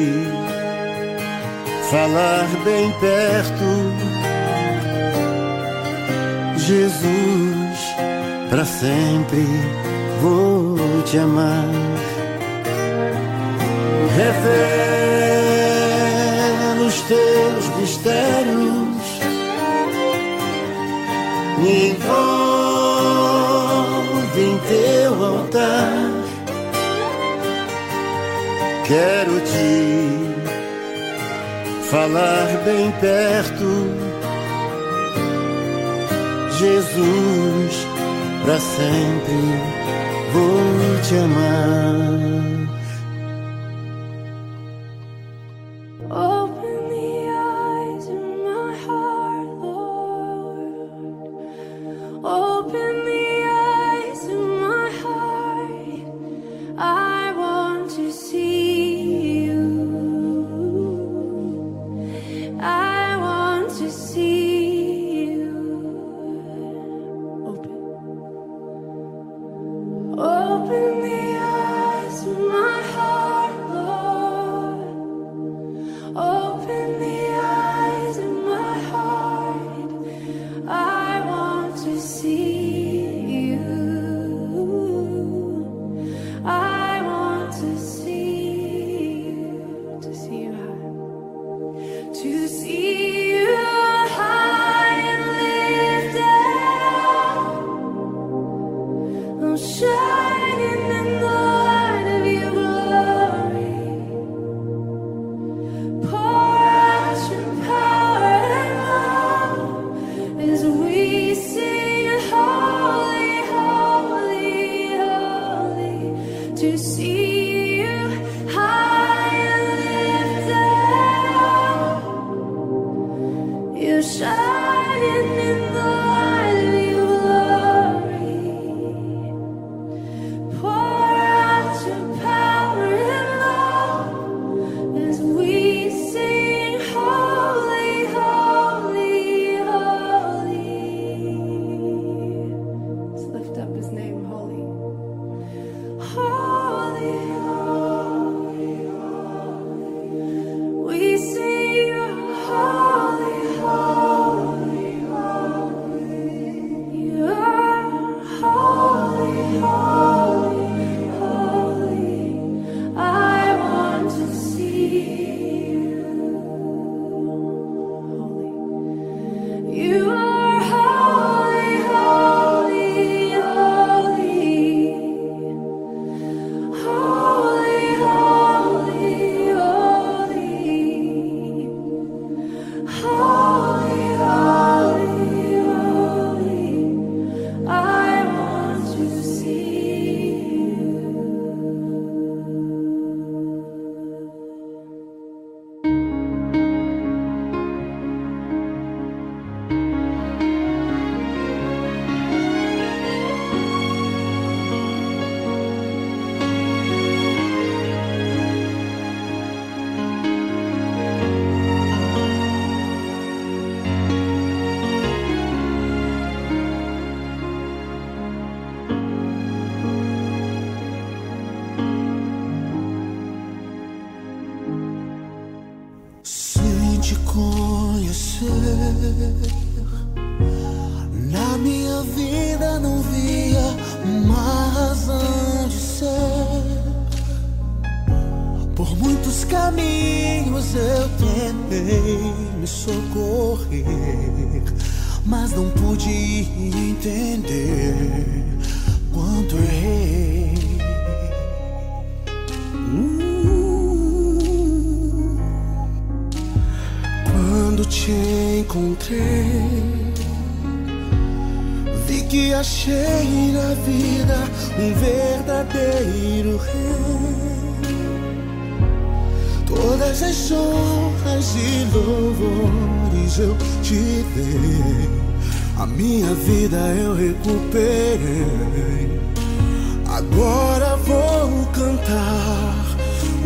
falar bem perto, Jesus, pra sempre vou te amar. Revela os teus mistérios, me envolve em teu altar. Quero te falar bem perto, Jesus, pra sempre vou te amar. Open the eyes of my heart, Lord. Open the eyes of my heart. I want to see you. I want to see you. We sing, holy, holy. Na minha vida não via uma razão de ser. Por muitos caminhos eu tentei me socorrer, mas não pude entender quanto errei. Quando te encontrei, vi que achei na vida um verdadeiro rei. Todas as honras e louvores eu te dei, a minha vida eu recuperei. Agora vou cantar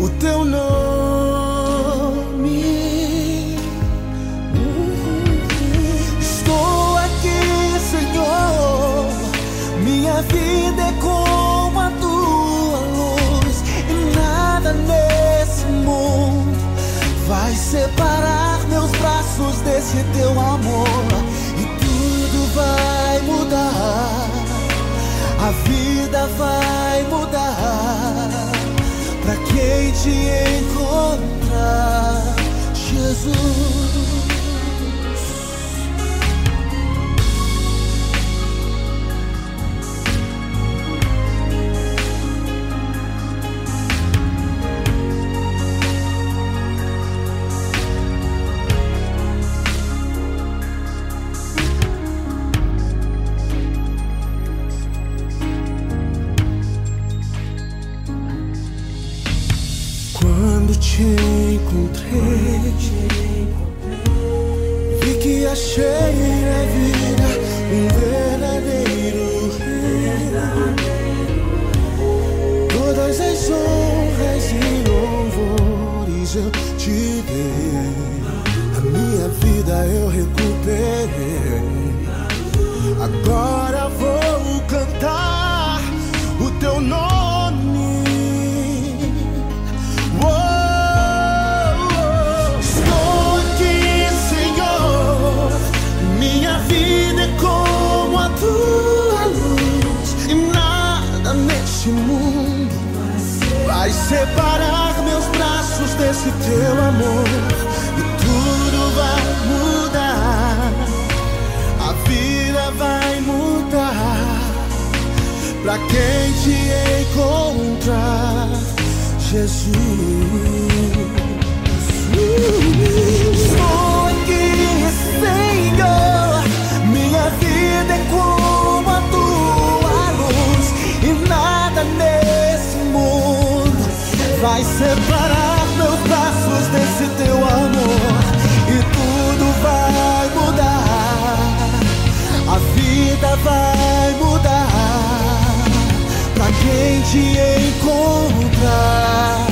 o teu nome. Minha vida é como a tua luz, e nada nesse mundo vai separar meus braços desse teu amor. E tudo vai mudar, a vida vai mudar pra quem te encontrar, Jesus. Vi que achei na vida um verdadeiro rei. Todas as honras e louvores eu te dei, a minha vida eu recuperei. Agora vou cantar o teu nome. Mundo vai separar meus braços desse teu amor, e tudo vai mudar, a vida vai mudar pra quem te encontrar, Jesus. Estou aqui, Senhor, minha vida é como a tua luz, e nada nesse mundo vai separar meus braços desse teu amor. E tudo vai mudar, a vida vai mudar pra quem te encontrar,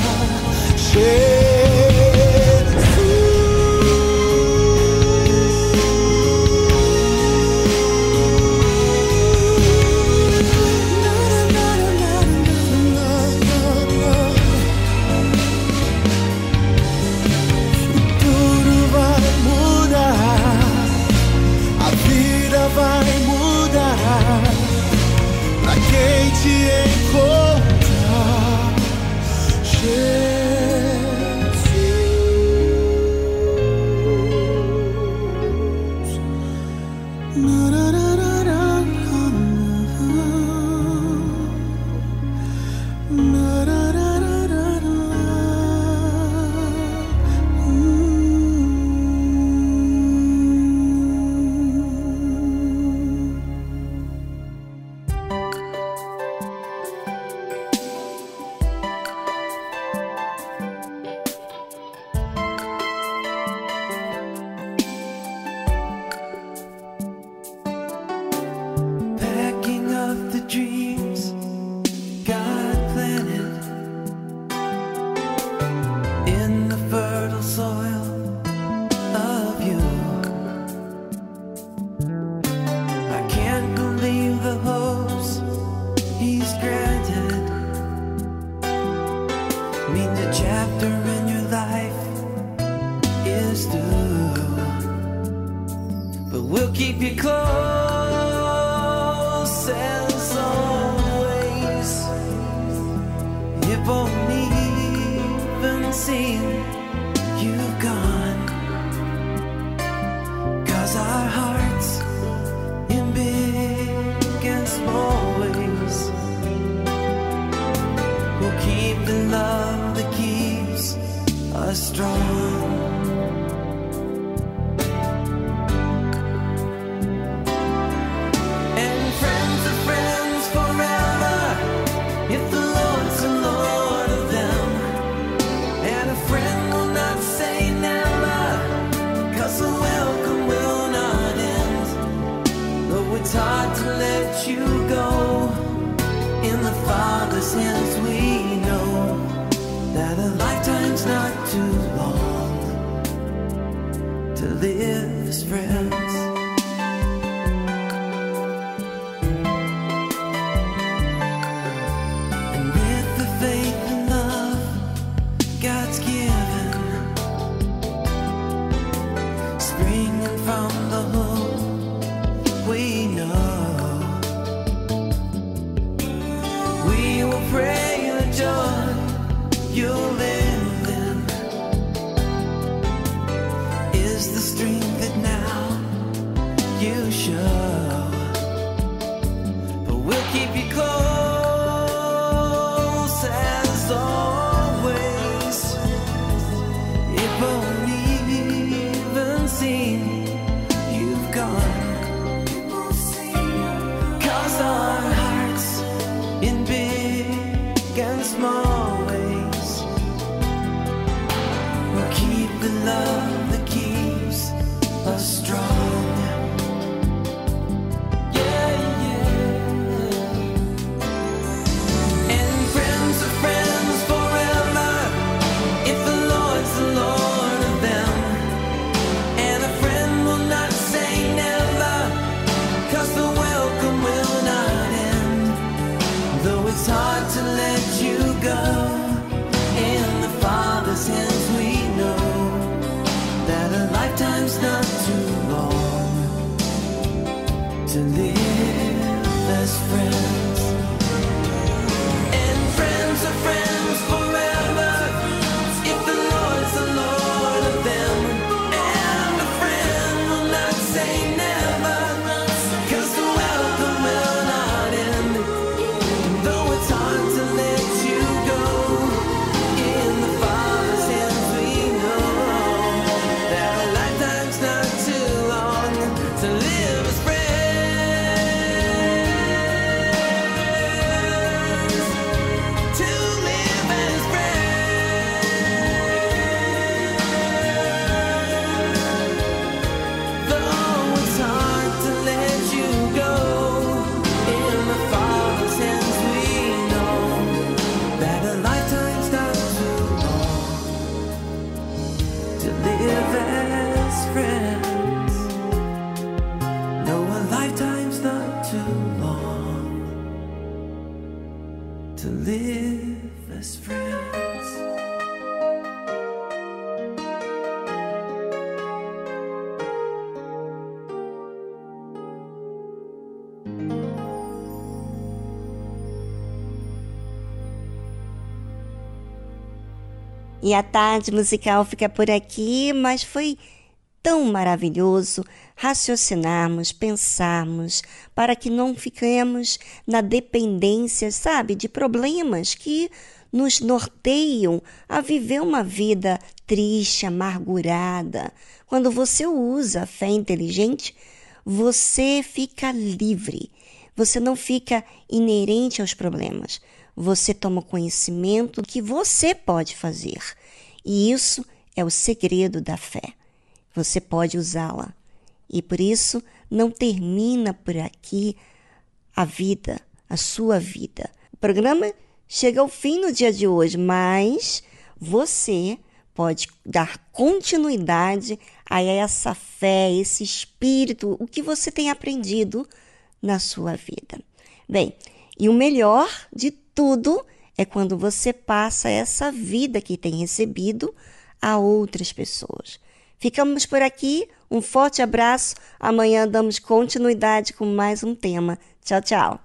We'll keep you close as always. You won't even see you've gone, 'cause our hearts in big and small ways will keep the love that keeps us strong. It's hard to let you go. In the Father's hands we know that a lifetime's not too long to live as friends. And with the faith and love God's given, springing from the hope we know, we will pray the joy you live in is the strength that now you show. But we'll keep you close as always. It won't even seem you've gone, 'cause our hearts in big and small ways will keep the love that keeps us strong. Yeah, yeah. And friends are friends forever if the Lord's the Lord of them. And a friend will not say never, 'cause the welcome will it's hard to let you go. In the Father's hands we know that a lifetime's not too long to live as friends. And friends are friends forever if the Lord's the Lord of them. And a friend will not say never. E a tarde musical fica por aqui, mas foi tão maravilhoso raciocinarmos, pensarmos, para que não fiquemos na dependência, sabe, de problemas que nos norteiam a viver uma vida triste, amargurada. Quando você usa a fé inteligente, você fica livre, você não fica inerente aos problemas. Você toma conhecimento do que você pode fazer. E isso é o segredo da fé. Você pode usá-la. E por isso, não termina por aqui a vida, a sua vida. O programa chega ao fim no dia de hoje, mas você pode dar continuidade a essa fé, esse espírito, o que você tem aprendido na sua vida. Bem, e o melhor de tudo é quando você passa essa vida que tem recebido a outras pessoas. Ficamos por aqui. Um forte abraço. Amanhã damos continuidade com mais um tema. Tchau, tchau.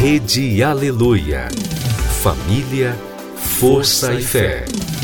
Rede Aleluia. Família, força e fé.